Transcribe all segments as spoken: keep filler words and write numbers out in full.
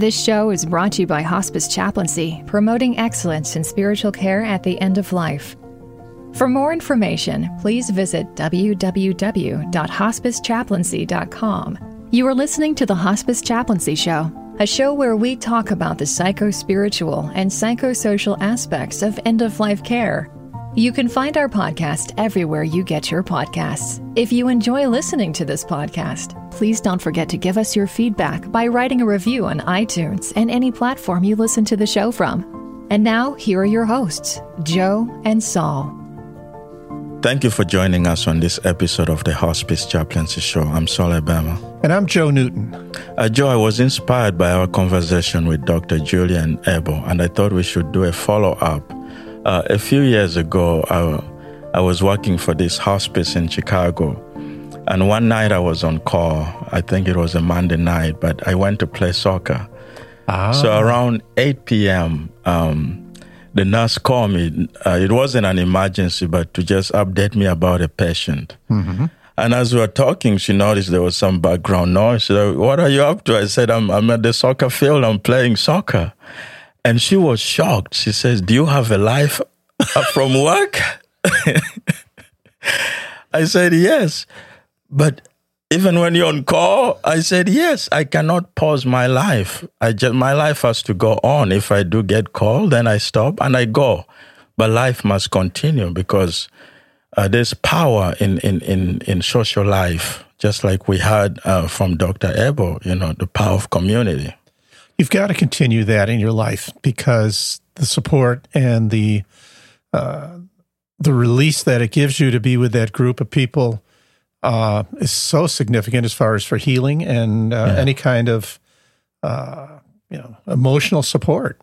This show is brought to you by Hospice Chaplaincy, promoting excellence in spiritual care at the end of life. For more information, please visit w w w dot hospice chaplaincy dot com. You are listening to the Hospice Chaplaincy Show, a show where we talk about the psychospiritual and psychosocial aspects of end-of-life care. You can find our podcast everywhere you get your podcasts. If you enjoy listening to this podcast, please don't forget to give us your feedback by writing a review on iTunes and any platform you listen to the show from. And now, here are your hosts, Joe and Saul. Thank you for joining us on this episode of the Hospice Chaplaincy Show. I'm Saul Obama. And I'm Joe Newton. Uh, Joe, I was inspired by our conversation with Doctor Julian Ebo, and I thought we should do a follow-up. Uh, a few years ago, I, I was working for this hospice in Chicago, and one night I was on call. I think it was a Monday night, but I went to play soccer. Ah. So around eight p.m., um, the nurse called me. Uh, it wasn't an emergency, but to just update me about a patient. Mm-hmm. And as we were talking, she noticed there was some background noise. She said, "What are you up to?" I said, I'm, I'm at the soccer field. I'm playing soccer." And she was shocked. She says, "Do you have a life from work?" I said, "Yes. But even when you're on call," I said, "Yes, I cannot pause my life. I just, my life has to go on. If I do get called, then I stop and I go. But life must continue because uh, there's power in, in, in, in social life, just like we heard uh, from Doctor Ebo, you know, the power of community." You've got to continue that in your life because the support and the uh, the release that it gives you to be with that group of people Uh, is so significant as far as for healing and uh, yeah. any kind of uh, you know emotional support.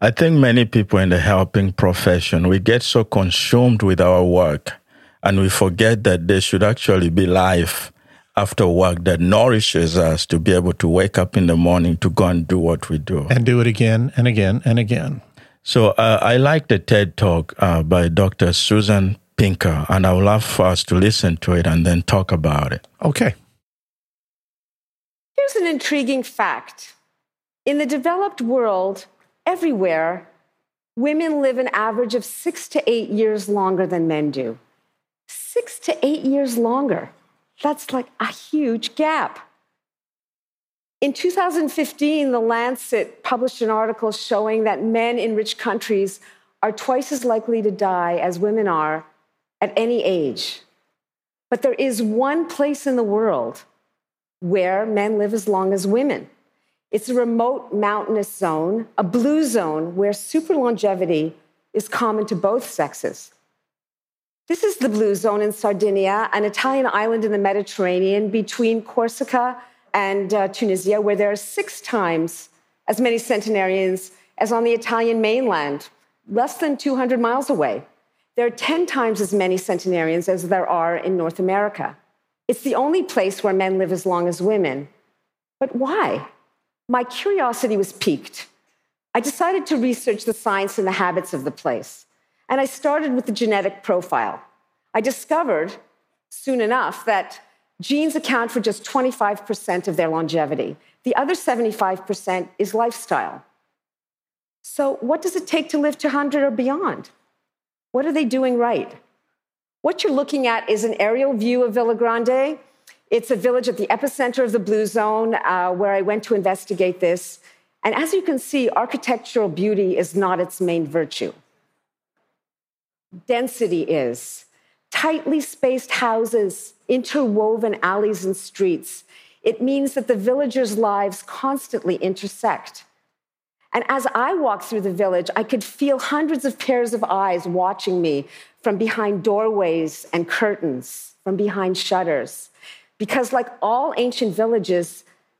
I think many people in the helping profession, we get so consumed with our work and we forget that there should actually be life after work that nourishes us to be able to wake up in the morning to go and do what we do. And do it again and again and again. So uh, I like the TED Talk uh, by Doctor Susan Pinker, and I would love for us to listen to it and then talk about it. Okay. Here's an intriguing fact. In the developed world, everywhere, women live an average of six to eight years longer than men do. Six to eight years longer. That's like a huge gap. In two thousand fifteen, The Lancet published an article showing that men in rich countries are twice as likely to die as women are at any age. But there is one place in the world where men live as long as women. It's a remote mountainous zone, a blue zone where super longevity is common to both sexes. This is the blue zone in Sardinia, an Italian island in the Mediterranean between Corsica and uh, Tunisia, where there are six times as many centenarians as on the Italian mainland, less than two hundred miles away. There are ten times as many centenarians as there are in North America. It's the only place where men live as long as women. But why? My curiosity was piqued. I decided to research the science and the habits of the place. And I started with the genetic profile. I discovered, soon enough, that genes account for just twenty-five percent of their longevity. The other seventy-five percent is lifestyle. So what does it take to live to one hundred or beyond? What are they doing right? What you're looking at is an aerial view of Villagrande. It's a village at the epicenter of the Blue Zone uh, where I went to investigate this. And as you can see, architectural beauty is not its main virtue. Density is. Tightly spaced houses, interwoven alleys and streets. It means that the villagers' lives constantly intersect. And as I walked through the village, I could feel hundreds of pairs of eyes watching me from behind doorways and curtains, from behind shutters. Because like all ancient villages,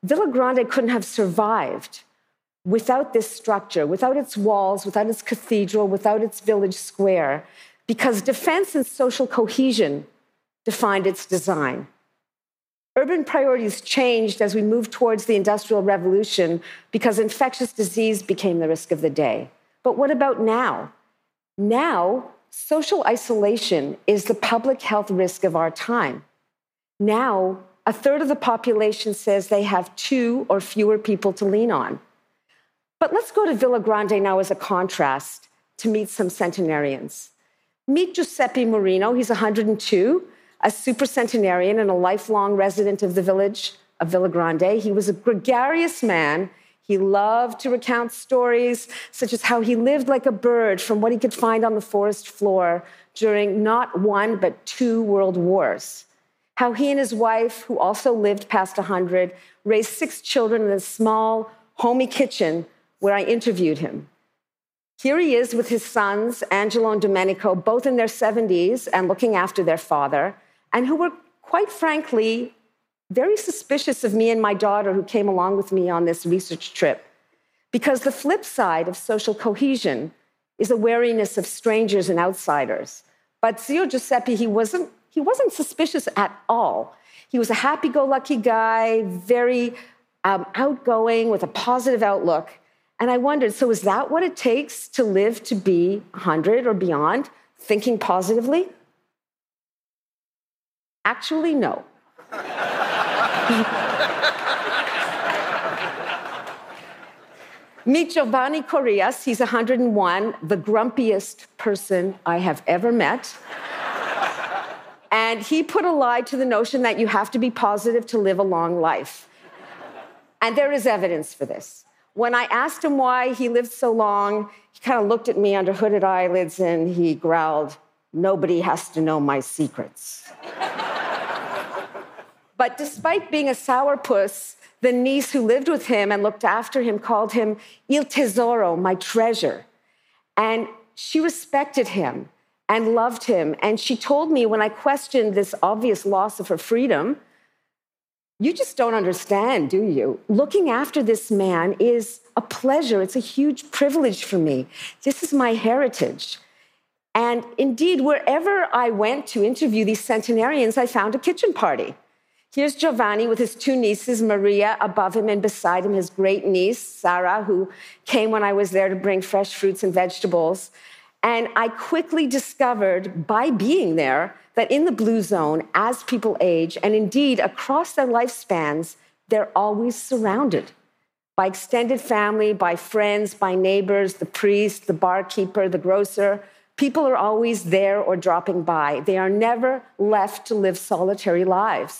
Villagrande couldn't have survived without this structure, without its walls, without its cathedral, without its village square, because defense and social cohesion defined its design. Urban priorities changed as we moved towards the Industrial Revolution because infectious disease became the risk of the day. But what about now? Now, social isolation is the public health risk of our time. Now, a third of the population says they have two or fewer people to lean on. But let's go to Villagrande now as a contrast to meet some centenarians. Meet Giuseppe Moreno. He's one hundred two, a super centenarian and a lifelong resident of the village of Villagrande. He was a gregarious man. He loved to recount stories such as how he lived like a bird from what he could find on the forest floor during not one, but two world wars. How he and his wife, who also lived past one hundred, raised six children in a small, homey kitchen where I interviewed him. Here he is with his sons, Angelo and Domenico, both in their seventies and looking after their father, and who were, quite frankly, very suspicious of me and my daughter who came along with me on this research trip. Because the flip side of social cohesion is a wariness of strangers and outsiders. But Zio Giuseppe, he wasn't, he wasn't suspicious at all. He was a happy-go-lucky guy, very um, outgoing, with a positive outlook. And I wondered, so is that what it takes to live to be one hundred or beyond, thinking positively? Actually, no. Meet Giovanni Corrias. He's one hundred one, the grumpiest person I have ever met. And he put a lie to the notion that you have to be positive to live a long life. And there is evidence for this. When I asked him why he lived so long, he kind of looked at me under hooded eyelids and he growled, "Nobody has to know my secrets." But despite being a sourpuss, the niece who lived with him and looked after him called him Il Tesoro, my treasure. And she respected him and loved him. And she told me when I questioned this obvious loss of her freedom, "You just don't understand, do you? Looking after this man is a pleasure. It's a huge privilege for me. This is my heritage." And indeed, wherever I went to interview these centenarians, I found a kitchen party. Here's Giovanni with his two nieces, Maria above him and beside him, his great niece, Sarah, who came when I was there to bring fresh fruits and vegetables. And I quickly discovered by being there that in the blue zone, as people age, and indeed across their lifespans, they're always surrounded by extended family, by friends, by neighbors, the priest, the barkeeper, the grocer. People are always there or dropping by. They are never left to live solitary lives.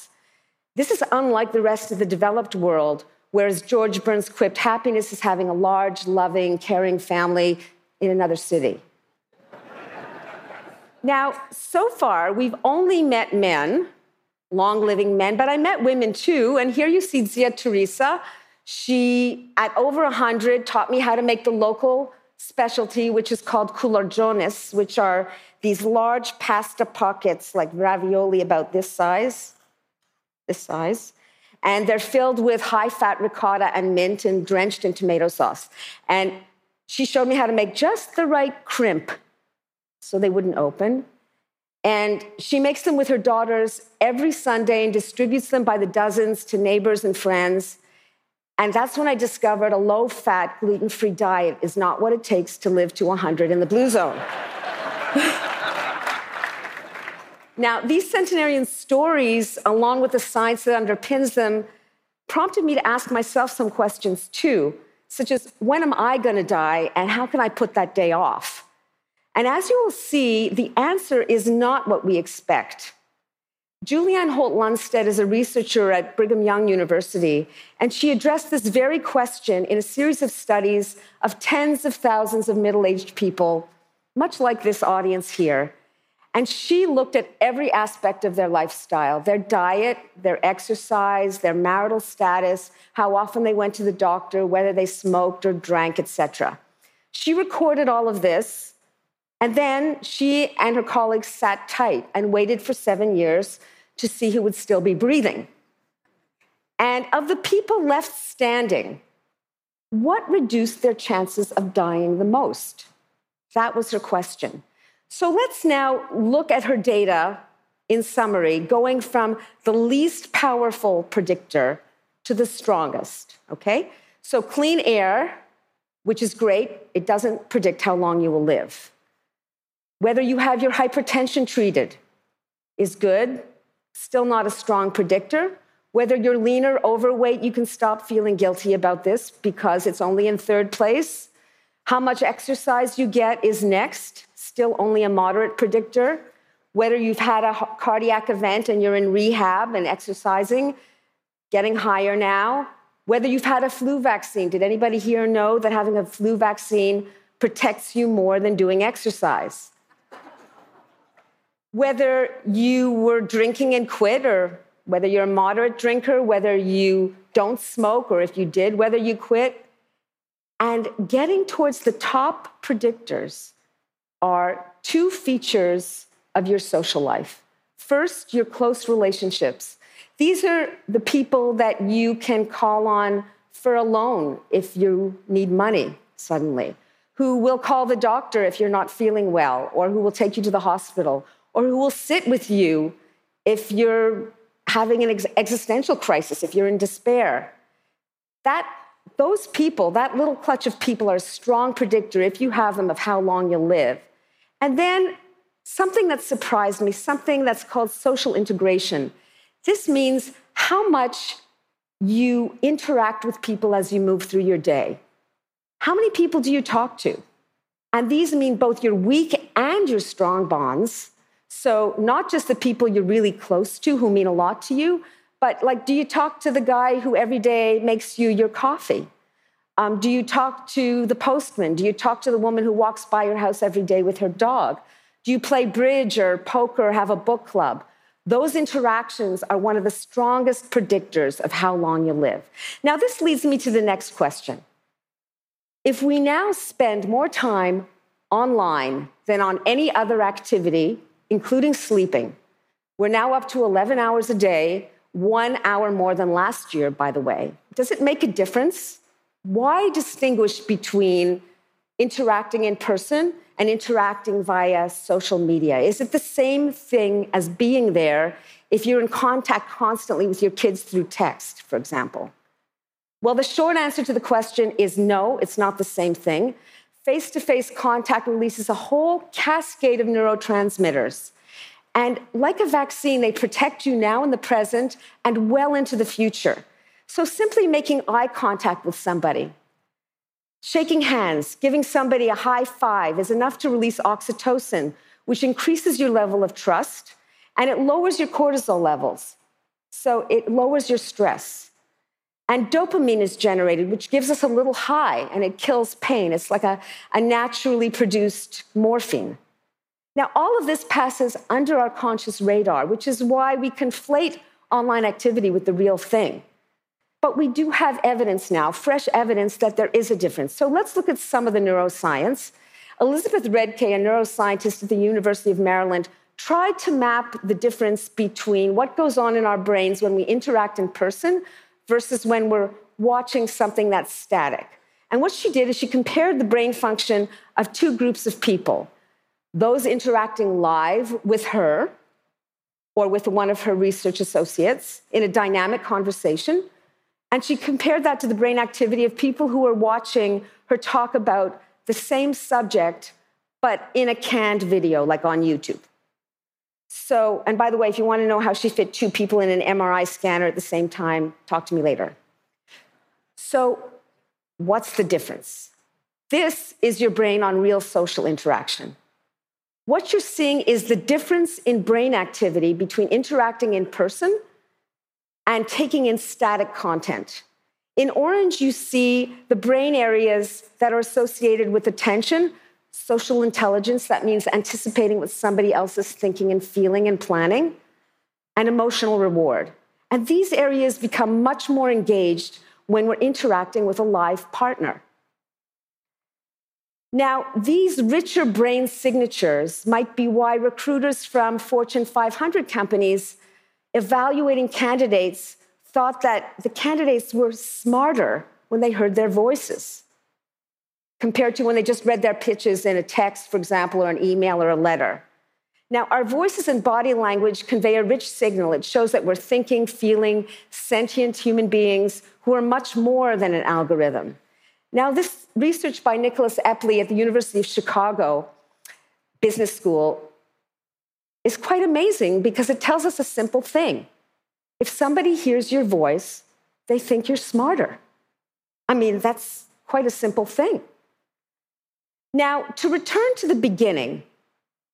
This is unlike the rest of the developed world, whereas George Burns quipped, happiness is having a large, loving, caring family in another city. Now, so far, we've only met men, long-living men, but I met women too, and here you see Zia Teresa. She, at over one hundred, taught me how to make the local specialty, which is called culurgiones, which are these large pasta pockets, like ravioli about this size. This size, and they're filled with high-fat ricotta and mint and drenched in tomato sauce. And she showed me how to make just the right crimp so they wouldn't open. And she makes them with her daughters every Sunday and distributes them by the dozens to neighbors and friends. And that's when I discovered a low-fat, gluten-free diet is not what it takes to live to one hundred in the blue zone. Now, these centenarian stories, along with the science that underpins them, prompted me to ask myself some questions too, such as, when am I going to die, and how can I put that day off? And as you will see, the answer is not what we expect. Julianne Holt-Lunstad is a researcher at Brigham Young University, and she addressed this very question in a series of studies of tens of thousands of middle-aged people, much like this audience here. And she looked at every aspect of their lifestyle, their diet, their exercise, their marital status, how often they went to the doctor, whether they smoked or drank, et cetera. She recorded all of this, and then she and her colleagues sat tight and waited for seven years to see who would still be breathing. And of the people left standing, what reduced their chances of dying the most? That was her question. So let's now look at her data in summary, going from the least powerful predictor to the strongest, okay? So clean air, which is great, it doesn't predict how long you will live. Whether you have your hypertension treated is good, still not a strong predictor. Whether you're lean or overweight, you can stop feeling guilty about this because it's only in third place. How much exercise you get is next, still only a moderate predictor. Whether you've had a cardiac event and you're in rehab and exercising, getting higher now. Whether you've had a flu vaccine. Did anybody here know that having a flu vaccine protects you more than doing exercise? Whether you were drinking and quit, or whether you're a moderate drinker, whether you don't smoke, or if you did, whether you quit. And getting towards the top predictors are two features of your social life. First, your close relationships. These are the people that you can call on for a loan if you need money suddenly, who will call the doctor if you're not feeling well, or who will take you to the hospital, or who will sit with you if you're having an ex- existential crisis, if you're in despair. That, those people, that little clutch of people are a strong predictor, if you have them, of how long you'll live. And then something that surprised me, something that's called social integration. This means how much you interact with people as you move through your day. How many people do you talk to? And these mean both your weak and your strong bonds. So not just the people you're really close to who mean a lot to you, but like, do you talk to the guy who every day makes you your coffee? Um, do you talk to the postman? Do you talk to the woman who walks by your house every day with her dog? Do you play bridge or poker or have a book club? Those interactions are one of the strongest predictors of how long you live. Now, this leads me to the next question. If we now spend more time online than on any other activity, including sleeping, we're now up to eleven hours a day, one hour more than last year, by the way. Does it make a difference? Why distinguish between interacting in person and interacting via social media? Is it the same thing as being there if you're in contact constantly with your kids through text, for example? Well, the short answer to the question is no, it's not the same thing. Face-to-face contact releases a whole cascade of neurotransmitters. And like a vaccine, they protect you now in the present and well into the future. So simply making eye contact with somebody, shaking hands, giving somebody a high five is enough to release oxytocin, which increases your level of trust, and it lowers your cortisol levels. So it lowers your stress. And dopamine is generated, which gives us a little high, and it kills pain. It's like a, a naturally produced morphine. Now, all of this passes under our conscious radar, which is why we conflate online activity with the real thing. But we do have evidence now, fresh evidence, that there is a difference. So let's look at some of the neuroscience. Elizabeth Redke, a neuroscientist at the University of Maryland, tried to map the difference between what goes on in our brains when we interact in person versus when we're watching something that's static. And what she did is she compared the brain function of two groups of people, those interacting live with her or with one of her research associates in a dynamic conversation. And she compared that to the brain activity of people who were watching her talk about the same subject, but in a canned video, like on YouTube. So, and by the way, if you want to know how she fit two people in an M R I scanner at the same time, talk to me later. So, what's the difference? This is your brain on real social interaction. What you're seeing is the difference in brain activity between interacting in person and taking in static content. In orange, you see the brain areas that are associated with attention, social intelligence, that means anticipating what somebody else is thinking and feeling and planning, and emotional reward. And these areas become much more engaged when we're interacting with a live partner. Now, these richer brain signatures might be why recruiters from Fortune five hundred companies evaluating candidates thought that the candidates were smarter when they heard their voices compared to when they just read their pitches in a text, for example, or an email or a letter. Now, our voices and body language convey a rich signal. It shows that we're thinking, feeling, sentient human beings who are much more than an algorithm. Now, this research by Nicholas Epley at the University of Chicago Business School is quite amazing because it tells us a simple thing. If somebody hears your voice, they think you're smarter. I mean, that's quite a simple thing. Now, to return to the beginning,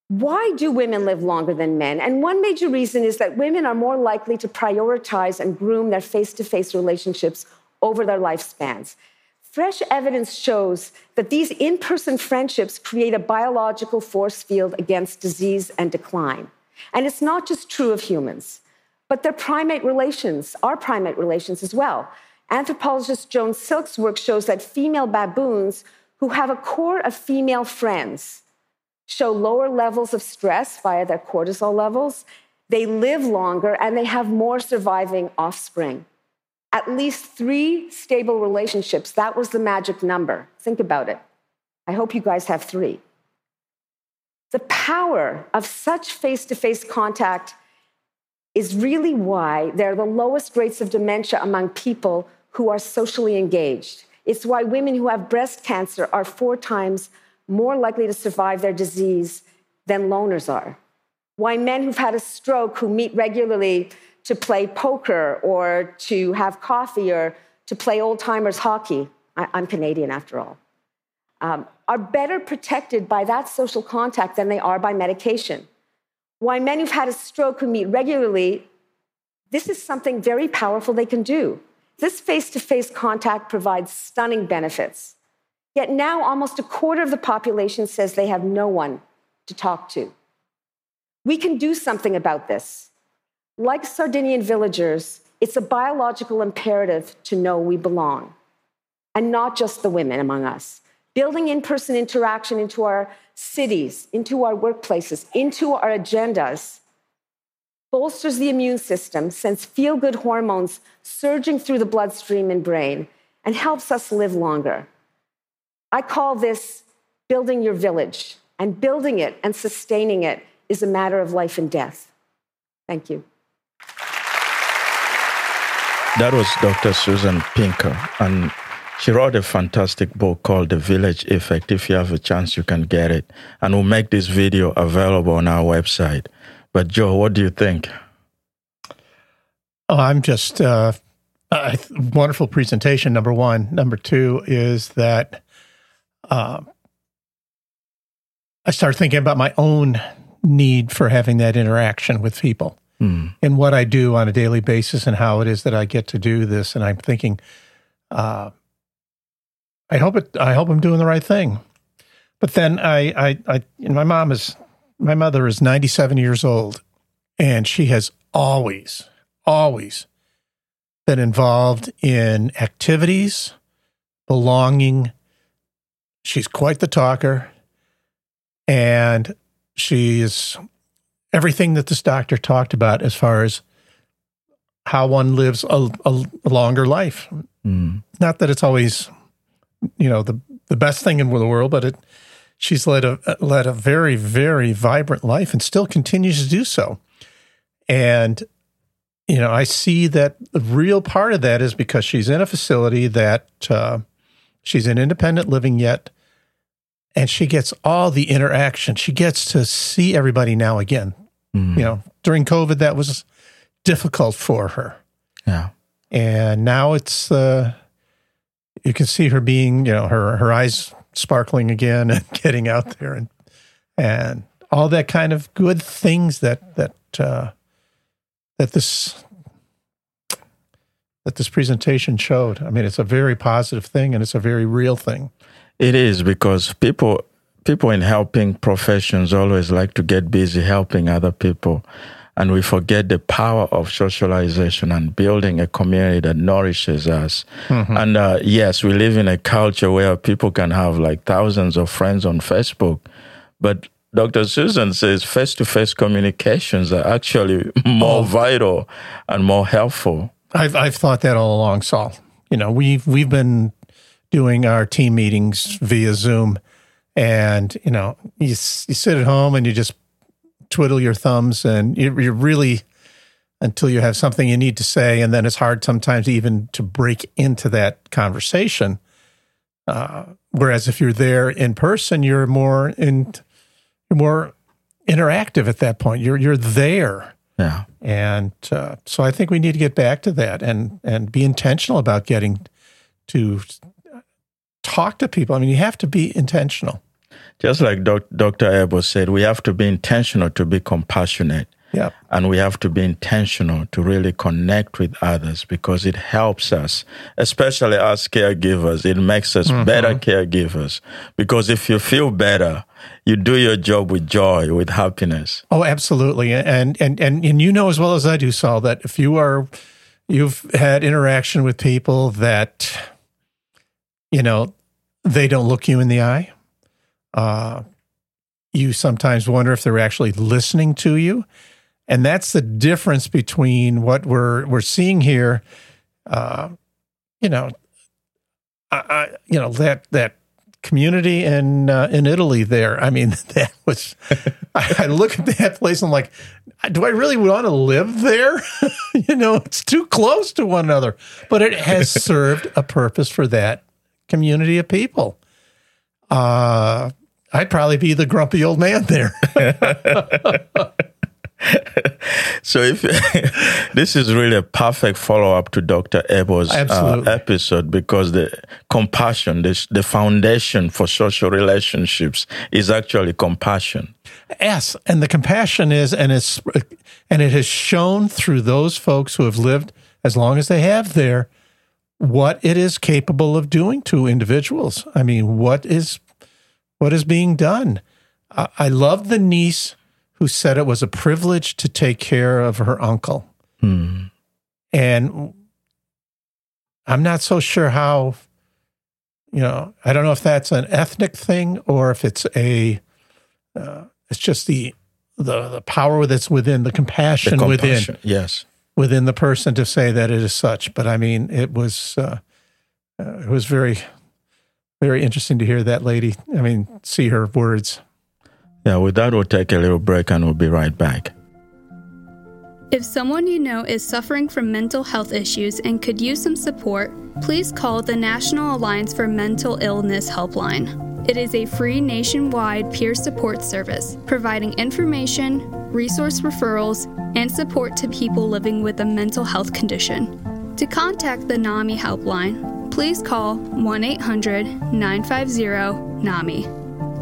why do women live longer than men? And one major reason is that women are more likely to prioritize and groom their face-to-face relationships over their lifespans. Fresh evidence shows that these in-person friendships create a biological force field against disease and decline. And it's not just true of humans, but their primate relations, our primate relations as well. Anthropologist Joan Silk's work shows that female baboons who have a core of female friends show lower levels of stress via their cortisol levels. They live longer and they have more surviving offspring. At least three stable relationships. That was the magic number. Think about it. I hope you guys have three. The power of such face-to-face contact is really why there are the lowest rates of dementia among people who are socially engaged. It's why women who have breast cancer are four times more likely to survive their disease than loners are. Why men who've had a stroke who meet regularly to play poker or to have coffee or to play old-timers hockey, I- I'm Canadian after all, um, are better protected by that social contact than they are by medication. Why men who've had a stroke who meet regularly, this is something very powerful they can do. This face-to-face contact provides stunning benefits. Yet now almost a quarter of the population says they have no one to talk to. We can do something about this. Like Sardinian villagers, it's a biological imperative to know we belong, and not just the women among us. Building in-person interaction into our cities, into our workplaces, into our agendas bolsters the immune system, sends feel-good hormones surging through the bloodstream and brain, and helps us live longer. I call this building your village, and building it and sustaining it is a matter of life and death. Thank you. That was Doctor Susan Pinker, and she wrote a fantastic book called The Village Effect. If you have a chance, you can get it, and we'll make this video available on our website. But Joe, what do you think? Oh, I'm just uh, a wonderful presentation. Number one, number two is that uh, I started thinking about my own need for having that interaction with people mm. and what I do on a daily basis and how it is that I get to do this. And I'm thinking, uh, I hope it. I hope I'm doing the right thing. But then I, I, I and my mom is. My mother is ninety-seven years old, and she has always, always been involved in activities, belonging. She's quite the talker, and she is everything that this doctor talked about as far as how one lives a, a longer life. Mm. Not that it's always, you know, the, the best thing in the world, but it... She's led a led a very, very vibrant life and still continues to do so. And, you know, I see that the real part of that is because she's in a facility that uh, she's in independent living yet, and she gets all the interaction. She gets to see everybody now again. Mm-hmm. You know, during COVID, that was difficult for her. Yeah. And now it's, uh, you can see her being, you know, her, her eyes sparkling again and getting out there and and all that kind of good things that that uh, that this that this presentation showed. I mean, it's a very positive thing and it's a very real thing. It is, because people people in helping professions always like to get busy helping other people, and we forget the power of socialization and building a community that nourishes us. Mm-hmm. And uh, yes, we live in a culture where people can have like thousands of friends on Facebook. But Doctor Susan says face-to-face communications are actually more oh. vital and more helpful. I've I've thought that all along, Saul. You know, we've, we've been doing our team meetings via Zoom. And, you know, you, you sit at home and you just twiddle your thumbs, and you, you really, until you have something you need to say, and then it's hard sometimes even to break into that conversation. Uh, whereas if you're there in person, you're more in, you're more interactive at that point. You're you're there, Yeah. And uh, so I think we need to get back to that and, and be intentional about getting to talk to people. I mean, you have to be intentional. Just like Doc, Doctor Ebo said, we have to be intentional to be compassionate. Yeah. And we have to be intentional to really connect with others because it helps us, especially as caregivers. It makes us mm-hmm. better caregivers because if you feel better, you do your job with joy, with happiness. Oh, absolutely. And and and, and you know as well as I do, Saul, that if you are, you've had interaction with people that, you know, they don't look you in the eye. Uh, you sometimes wonder if they're actually listening to you. And that's the difference between what we're we're seeing here, uh, you know, I, I, you know that that community in uh, in Italy there. I mean, that was I, I look at that place and I'm like, do I really want to live there? You know, it's too close to one another. But it has served a purpose for that community of people. Uh, I'd probably be the grumpy old man there. So if this is really a perfect follow-up to Doctor Ebo's uh, episode because the compassion, the, the foundation for social relationships is actually compassion. Yes, and the compassion is, and it's, and it has shown through those folks who have lived as long as they have there, what it is capable of doing to individuals. I mean, what is what is being done? I, I love the niece who said it was a privilege to take care of her uncle. Hmm. And I'm not so sure how, you know, I don't know if that's an ethnic thing or if it's a, uh, it's just the, the the power that's within, the compassion, the compassion within. Yes. Within the person to say that it is such. But I mean, it was, uh, uh, it was very, very interesting to hear that lady, I mean, see her words. Yeah, with that, we'll take a little break and we'll be right back. If someone you know is suffering from mental health issues and could use some support, please call the National Alliance for Mental Illness Helpline. It is a free nationwide peer support service, providing information, resource referrals, and support to people living with a mental health condition. To contact the NAMI Helpline, please call one eight hundred nine five zero NAMI.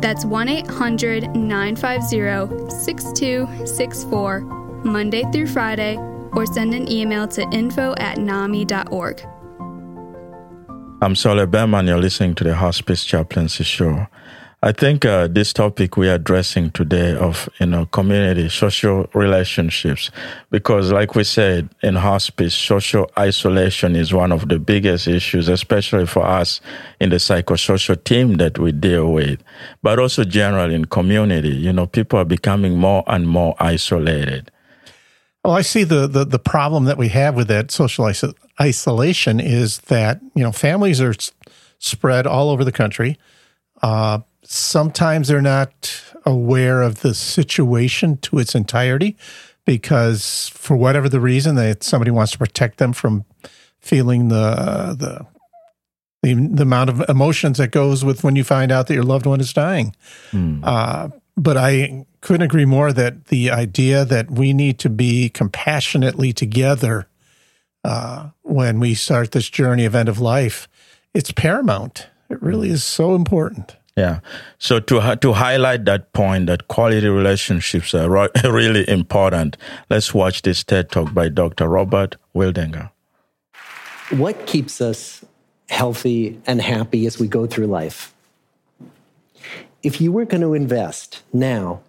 That's one eight hundred nine five zero six two six four, Monday through Friday, or send an email to info at nami dot org. I'm Soleh Bem, and you're listening to the Hospice Chaplaincy Show. I think uh, this topic we are addressing today of, you know, community, social relationships, because like we said, in hospice, social isolation is one of the biggest issues, especially for us in the psychosocial team that we deal with, but also generally in community. You know, people are becoming more and more isolated. Well, I see the, the, the problem that we have with that social iso- isolation is that, you know, families are s- spread all over the country. Uh, Sometimes they're not aware of the situation to its entirety because for whatever the reason, they, somebody wants to protect them from feeling the, the the the amount of emotions that goes with when you find out that your loved one is dying. Mm. Uh, but I couldn't agree more that the idea that we need to be compassionately together uh, when we start this journey of end of life, it's paramount. It really is so important. Yeah. So to to highlight that point, that quality relationships are ro- really important, let's watch this TED Talk by Doctor Robert Waldinger. What keeps us healthy and happy as we go through life? If you were going to invest now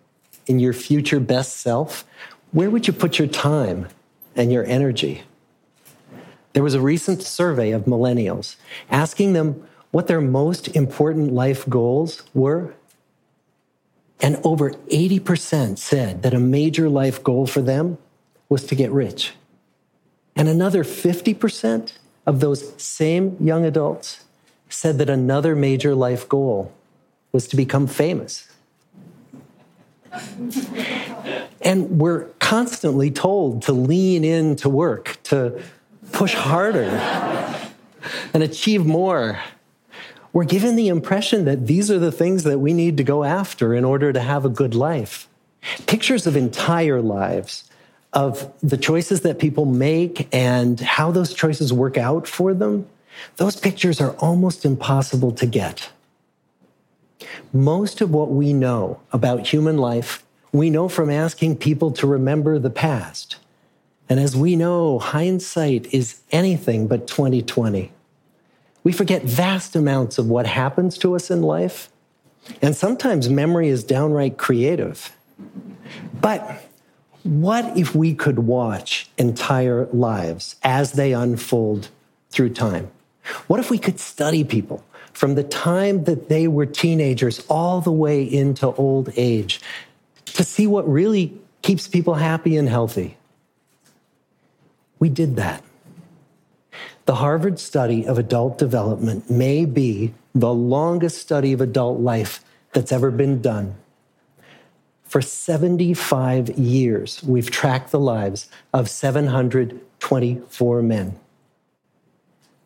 in your future best self, where would you put your time and your energy? There was a recent survey of millennials asking them what their most important life goals were. And over eighty percent said that a major life goal for them was to get rich. And another fifty percent of those same young adults said that another major life goal was to become famous. And we're constantly told to lean into work, to push harder and achieve more. We're given the impression that these are the things that we need to go after in order to have a good life. Pictures of entire lives of the choices that people make and how those choices work out for them, those pictures are almost impossible to get. Most of what we know about human life, we know from asking people to remember the past. And as we know, hindsight is anything but twenty twenty. We forget vast amounts of what happens to us in life, and sometimes memory is downright creative. But what if we could watch entire lives as they unfold through time? What if we could study people from the time that they were teenagers all the way into old age to see what really keeps people happy and healthy? We did that. The Harvard Study of Adult Development may be the longest study of adult life that's ever been done. For seventy-five years, we've tracked the lives of seven hundred twenty-four men.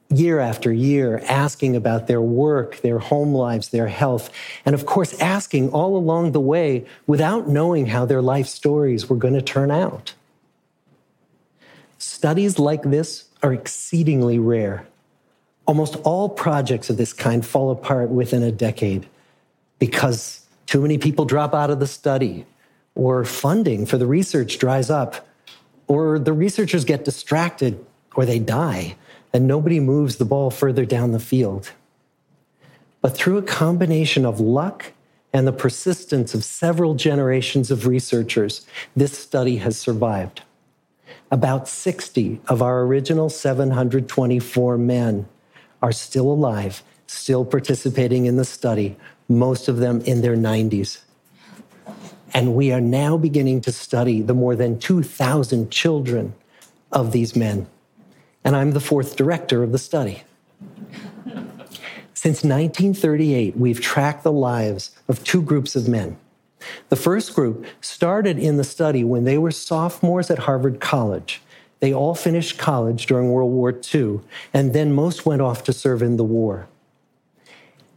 Year after year, asking about their work, their home lives, their health, and of course asking all along the way without knowing how their life stories were going to turn out. Studies like this are exceedingly rare. Almost all projects of this kind fall apart within a decade because too many people drop out of the study, or funding for the research dries up, or the researchers get distracted, or they die, and nobody moves the ball further down the field. But through a combination of luck and the persistence of several generations of researchers, this study has survived. About sixty of our original seven hundred twenty-four men are still alive, still participating in the study, most of them in their nineties. And we are now beginning to study the more than two thousand children of these men. And I'm the fourth director of the study. Since nineteen thirty-eight, we've tracked the lives of two groups of men. The first group started in the study when they were sophomores at Harvard College. They all finished college during World War Two, and then most went off to serve in the war.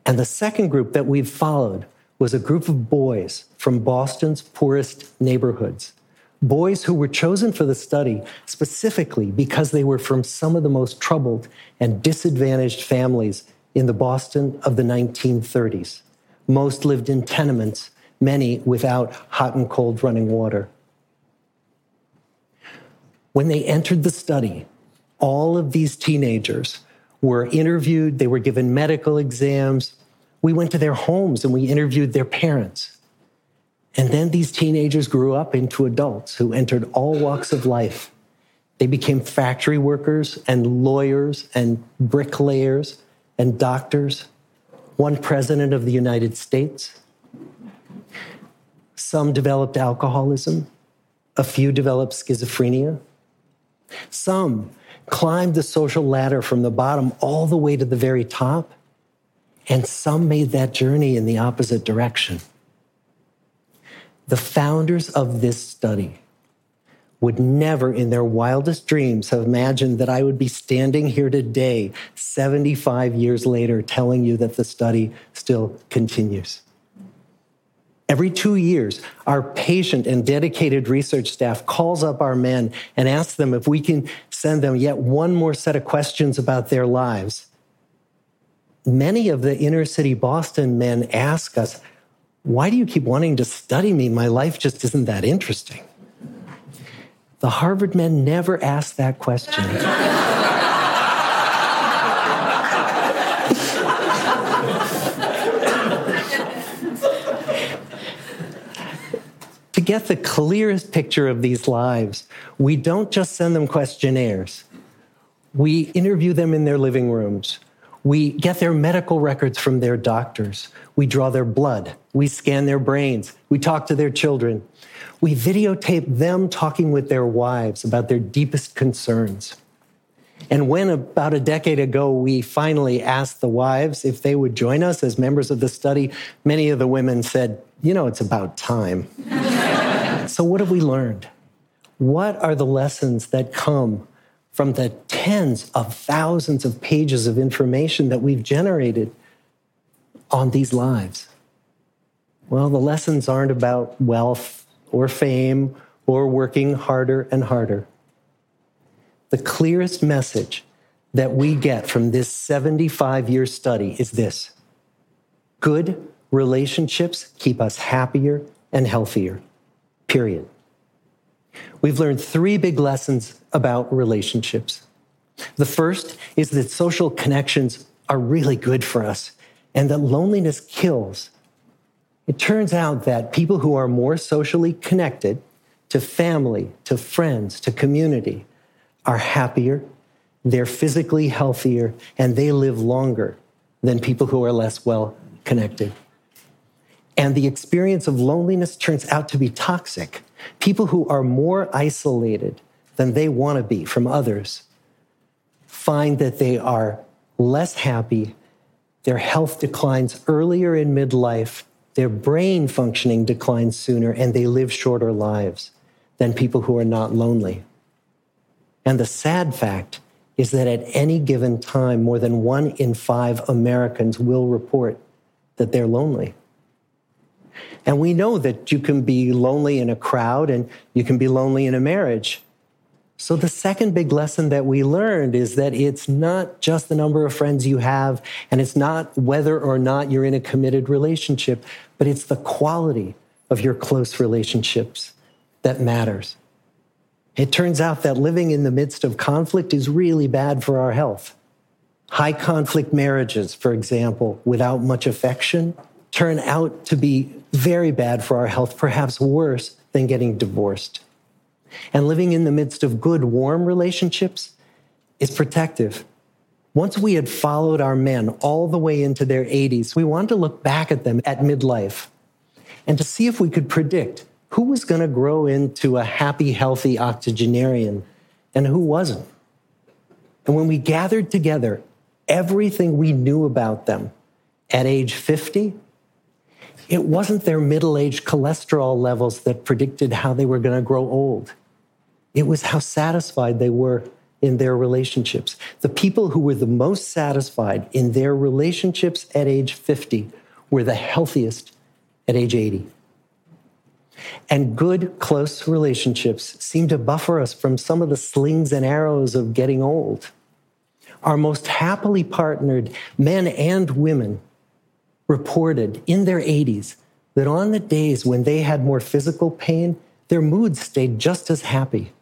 And the second group that we've followed was a group of boys from Boston's poorest neighborhoods, boys who were chosen for the study specifically because they were from some of the most troubled and disadvantaged families in the Boston of the nineteen thirties. Most lived in tenements, many without hot and cold running water. When they entered the study, all of these teenagers were interviewed, they were given medical exams. We went to their homes and we interviewed their parents. And then these teenagers grew up into adults who entered all walks of life. They became factory workers and lawyers and bricklayers and doctors, one president of the United States. Some developed alcoholism. A few developed schizophrenia. Some climbed the social ladder from the bottom all the way to the very top. And some made that journey in the opposite direction. The founders of this study would never in their wildest dreams have imagined that I would be standing here today, seventy-five years later, telling you that the study still continues. Every two years, our patient and dedicated research staff calls up our men and asks them if we can send them yet one more set of questions about their lives. Many of the inner city Boston men ask us, "Why do you keep wanting to study me? My life just isn't that interesting." The Harvard men never ask that question. To get the clearest picture of these lives, we don't just send them questionnaires. We interview them in their living rooms. We get their medical records from their doctors. We draw their blood. We scan their brains. We talk to their children. We videotape them talking with their wives about their deepest concerns. And when about a decade ago, we finally asked the wives if they would join us as members of the study, many of the women said, you know, it's about time. So what have we learned? What are the lessons that come from the tens of thousands of pages of information that we've generated on these lives? Well, the lessons aren't about wealth or fame or working harder and harder. The clearest message that we get from this seventy-five-year study is this: good relationships keep us happier and healthier, period. We've learned three big lessons about relationships. The first is that social connections are really good for us and that loneliness kills. It turns out that people who are more socially connected to family, to friends, to community are happier, they're physically healthier, and they live longer than people who are less well connected. And the experience of loneliness turns out to be toxic. People who are more isolated than they want to be from others find that they are less happy, their health declines earlier in midlife, their brain functioning declines sooner, and they live shorter lives than people who are not lonely. And the sad fact is that at any given time, more than one in five Americans will report that they're lonely. And we know that you can be lonely in a crowd and you can be lonely in a marriage. So the second big lesson that we learned is that it's not just the number of friends you have, and it's not whether or not you're in a committed relationship, but it's the quality of your close relationships that matters. It turns out that living in the midst of conflict is really bad for our health. High conflict marriages, for example, without much affection, turn out to be very bad for our health, perhaps worse than getting divorced. And living in the midst of good, warm relationships is protective. Once we had followed our men all the way into their eighties, we wanted to look back at them at midlife and to see if we could predict who was going to grow into a happy, healthy octogenarian and who wasn't. And when we gathered together everything we knew about them at age fifty, it wasn't their middle-aged cholesterol levels that predicted how they were going to grow old. It was how satisfied they were in their relationships. The people who were the most satisfied in their relationships at age fifty were the healthiest at age eighty. And good, close relationships seem to buffer us from some of the slings and arrows of getting old. Our most happily partnered men and women reported in their eighties that on the days when they had more physical pain, their moods stayed just as happy.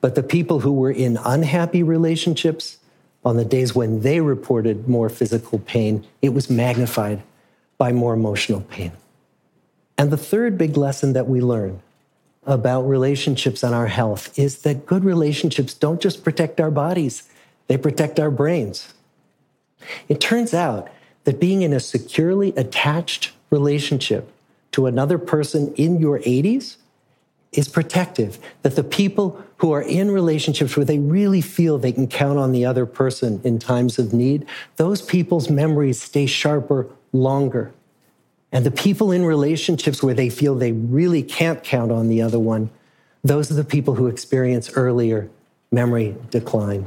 But the people who were in unhappy relationships, on the days when they reported more physical pain, it was magnified by more emotional pain. And the third big lesson that we learn about relationships and our health is that good relationships don't just protect our bodies, they protect our brains. It turns out that being in a securely attached relationship to another person in your eighties is protective, that the people who are in relationships where they really feel they can count on the other person in times of need, those people's memories stay sharper longer. And the people in relationships where they feel they really can't count on the other one, those are the people who experience earlier memory decline.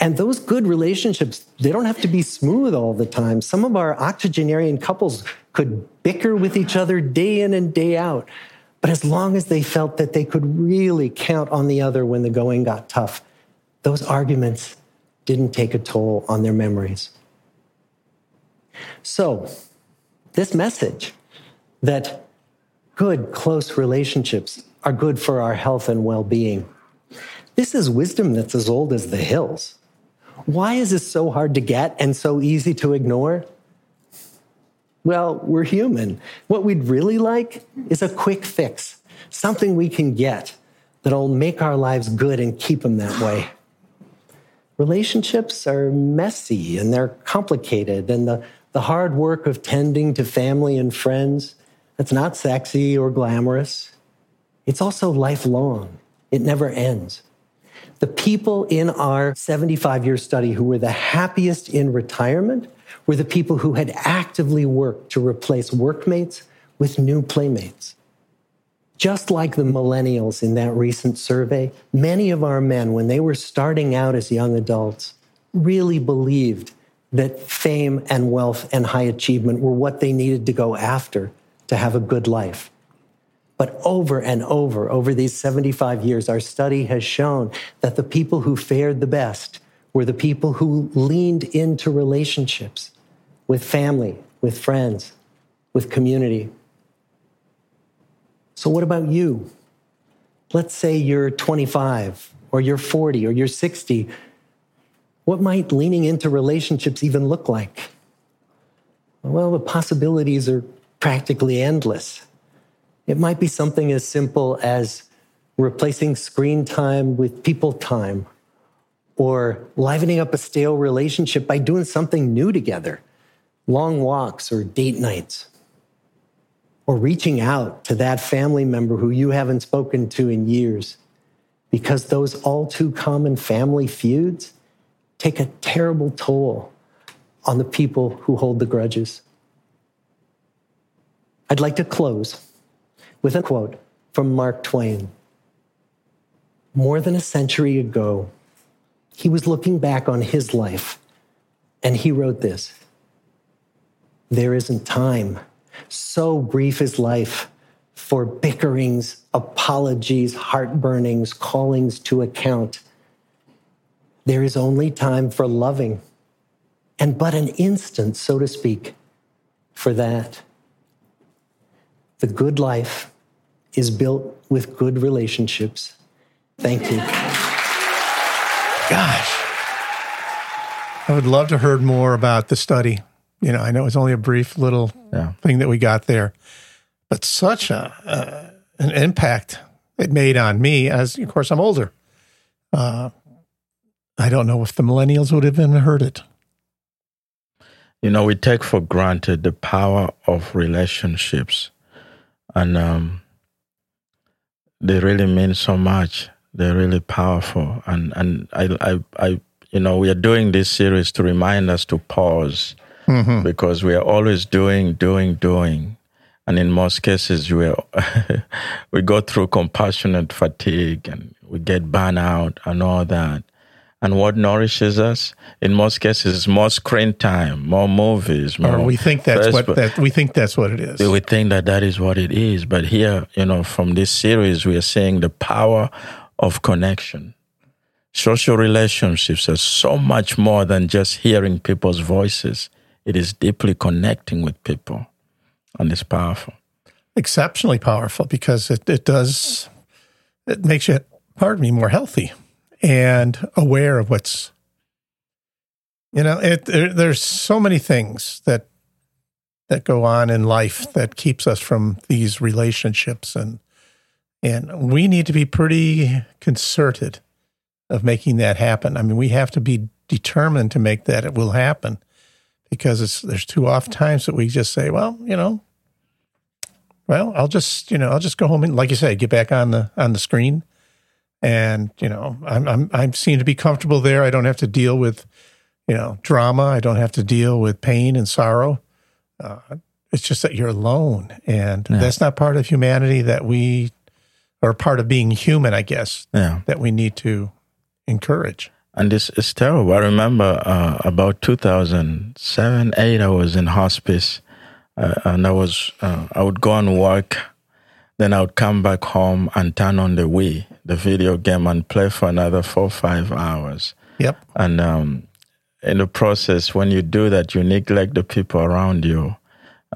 And those good relationships, they don't have to be smooth all the time. Some of our octogenarian couples could bicker with each other day in and day out. But as long as they felt that they could really count on the other when the going got tough, those arguments didn't take a toll on their memories. So this message that good, close relationships are good for our health and well-being, this is wisdom that's as old as the hills. Why is this so hard to get and so easy to ignore? Well, we're human. What we'd really like is a quick fix, something we can get that'll make our lives good and keep them that way. Relationships are messy and they're complicated, and the, the hard work of tending to family and friends, that's not sexy or glamorous. It's also lifelong. It never ends. The people in our seventy-five-year study who were the happiest in retirement were the people who had actively worked to replace workmates with new playmates. Just like the millennials in that recent survey, many of our men, when they were starting out as young adults, really believed that fame and wealth and high achievement were what they needed to go after to have a good life. But over and over, over these seventy-five years, our study has shown that the people who fared the best were the people who leaned into relationships with family, with friends, with community. So what about you? Let's say you're twenty-five, or you're forty, or you're sixty. What might leaning into relationships even look like? Well, the possibilities are practically endless. It might be something as simple as replacing screen time with people time, or livening up a stale relationship by doing something new together, long walks or date nights, or reaching out to that family member who you haven't spoken to in years, because those all too common family feuds take a terrible toll on the people who hold the grudges. I'd like to close with a quote from Mark Twain. More than a century ago, he was looking back on his life, and he wrote this: "There isn't time. So brief is life for bickerings, apologies, heartburnings, callings to account. There is only time for loving, and but an instant, so to speak, for that." The good life is built with good relationships. Thank you. Gosh. I would love to hear more about the study. You know, I know it's only a brief little yeah. thing that we got there, but such a, uh, an impact it made on me as, of course, I'm older. Uh, I don't know if the millennials would have even heard it. You know, we take for granted the power of relationships, and um, they really mean so much. They're really powerful. And, and I, I, I, you know, we are doing this series to remind us to pause. Mm-hmm. Because we are always doing, doing, doing. And in most cases, we are we go through compassionate fatigue, and we get burnout and all that. And what nourishes us, in most cases, is more screen time, more movies. More or we think that's Facebook. what that, we think that's what it is. We think that that is what it is. But here, you know, from this series, we are seeing the power of connection. Social relationships are so much more than just hearing people's voices. It is deeply connecting with people, and it's powerful. Exceptionally powerful, because it, it does, it makes you, pardon me, more healthy and aware of what's, you know, it, there, there's so many things that that go on in life that keeps us from these relationships, and and we need to be pretty concerted of making that happen. I mean, we have to be determined to make that it will happen, because it's, there's too often times that we just say, well, you know, well, I'll just, you know, I'll just go home and, like you say, get back on the on the screen, and you know, I'm I'm I seem to be comfortable there. I don't have to deal with, you know, drama. I don't have to deal with pain and sorrow. Uh, it's just that you're alone, and yeah. that's not part of humanity that we, or part of being human, I guess, yeah. that we need to encourage. And this is terrible. I remember uh, about two thousand seven, eight, I was in hospice, uh, and I was uh, I would go and work, then I would come back home and turn on the Wii, the video game, and play for another four or five hours. Yep. And um, in the process, when you do that, you neglect the people around you,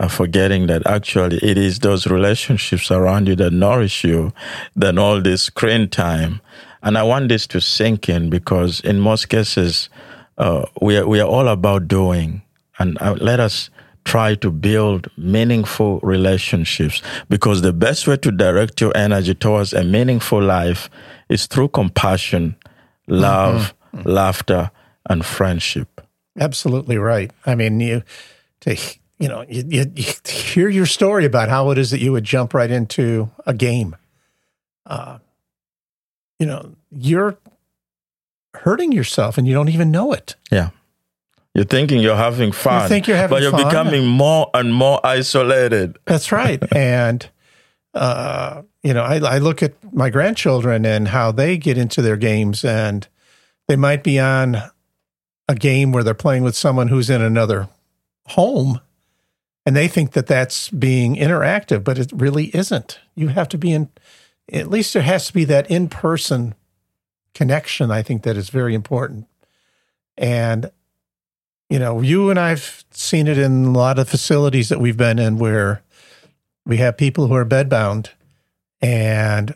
uh, forgetting that actually it is those relationships around you that nourish you than all this screen time. And I want this to sink in, because in most cases, uh, we are, we are all about doing. And uh, let us try to build meaningful relationships, because the best way to direct your energy towards a meaningful life is through compassion, love, mm-hmm. laughter, and friendship. Absolutely right. I mean, you to you know you, you, you hear your story about how it is that you would jump right into a game. Uh, you know, you're hurting yourself and you don't even know it. Yeah. You're thinking you're having fun. You think you're having but fun. But you're becoming more and more isolated. That's right. And, uh, you know, I, I look at my grandchildren and how they get into their games, and they might be on a game where they're playing with someone who's in another home, And they think that that's being interactive, but it really isn't. You have to be in, at least there has to be that in-person connection, I think, that is very important. And, you know, you and I've seen it in a lot of facilities that we've been in where we have people who are bedbound and,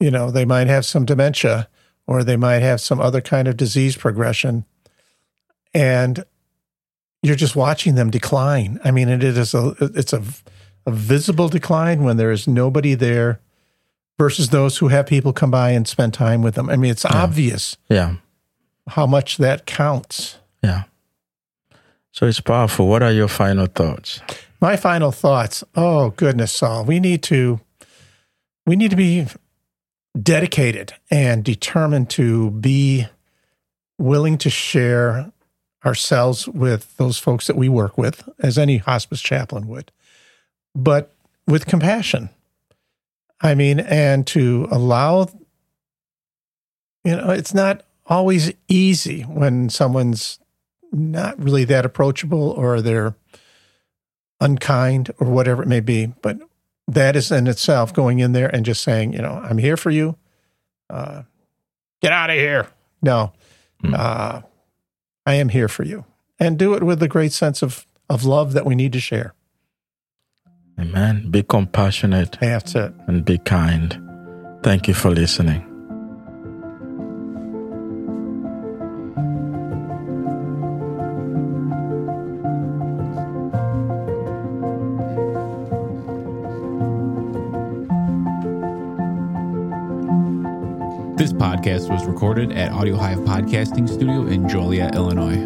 you know, they might have some dementia or they might have some other kind of disease progression. And you're just watching them decline. I mean, it is a it's a, a visible decline when there is nobody there versus those who have people come by and spend time with them. I mean, it's yeah. obvious yeah. how much that counts. Yeah. So it's powerful. What are your final thoughts? My final thoughts. Oh, goodness, Saul. We need to we need to be dedicated and determined to be willing to share ourselves with those folks that we work with, as any hospice chaplain would, but with compassion. I mean, and to allow, you know, it's not always easy when someone's not really that approachable or they're unkind or whatever it may be, but that is in itself going in there and just saying, you know, I'm here for you. Uh, get out of here. No, mm. uh, I am here for you. And do it with the great sense of, of love that we need to share. Amen. Be compassionate. That's it. And be kind. Thank you for listening. This podcast was recorded at Audio Hive Podcasting Studio in Joliet, Illinois.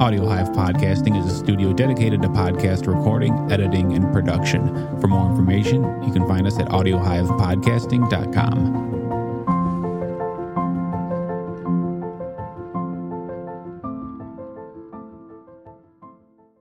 Audio Hive Podcasting is a studio dedicated to podcast recording, editing, and production. For more information, you can find us at audio hive podcasting dot com.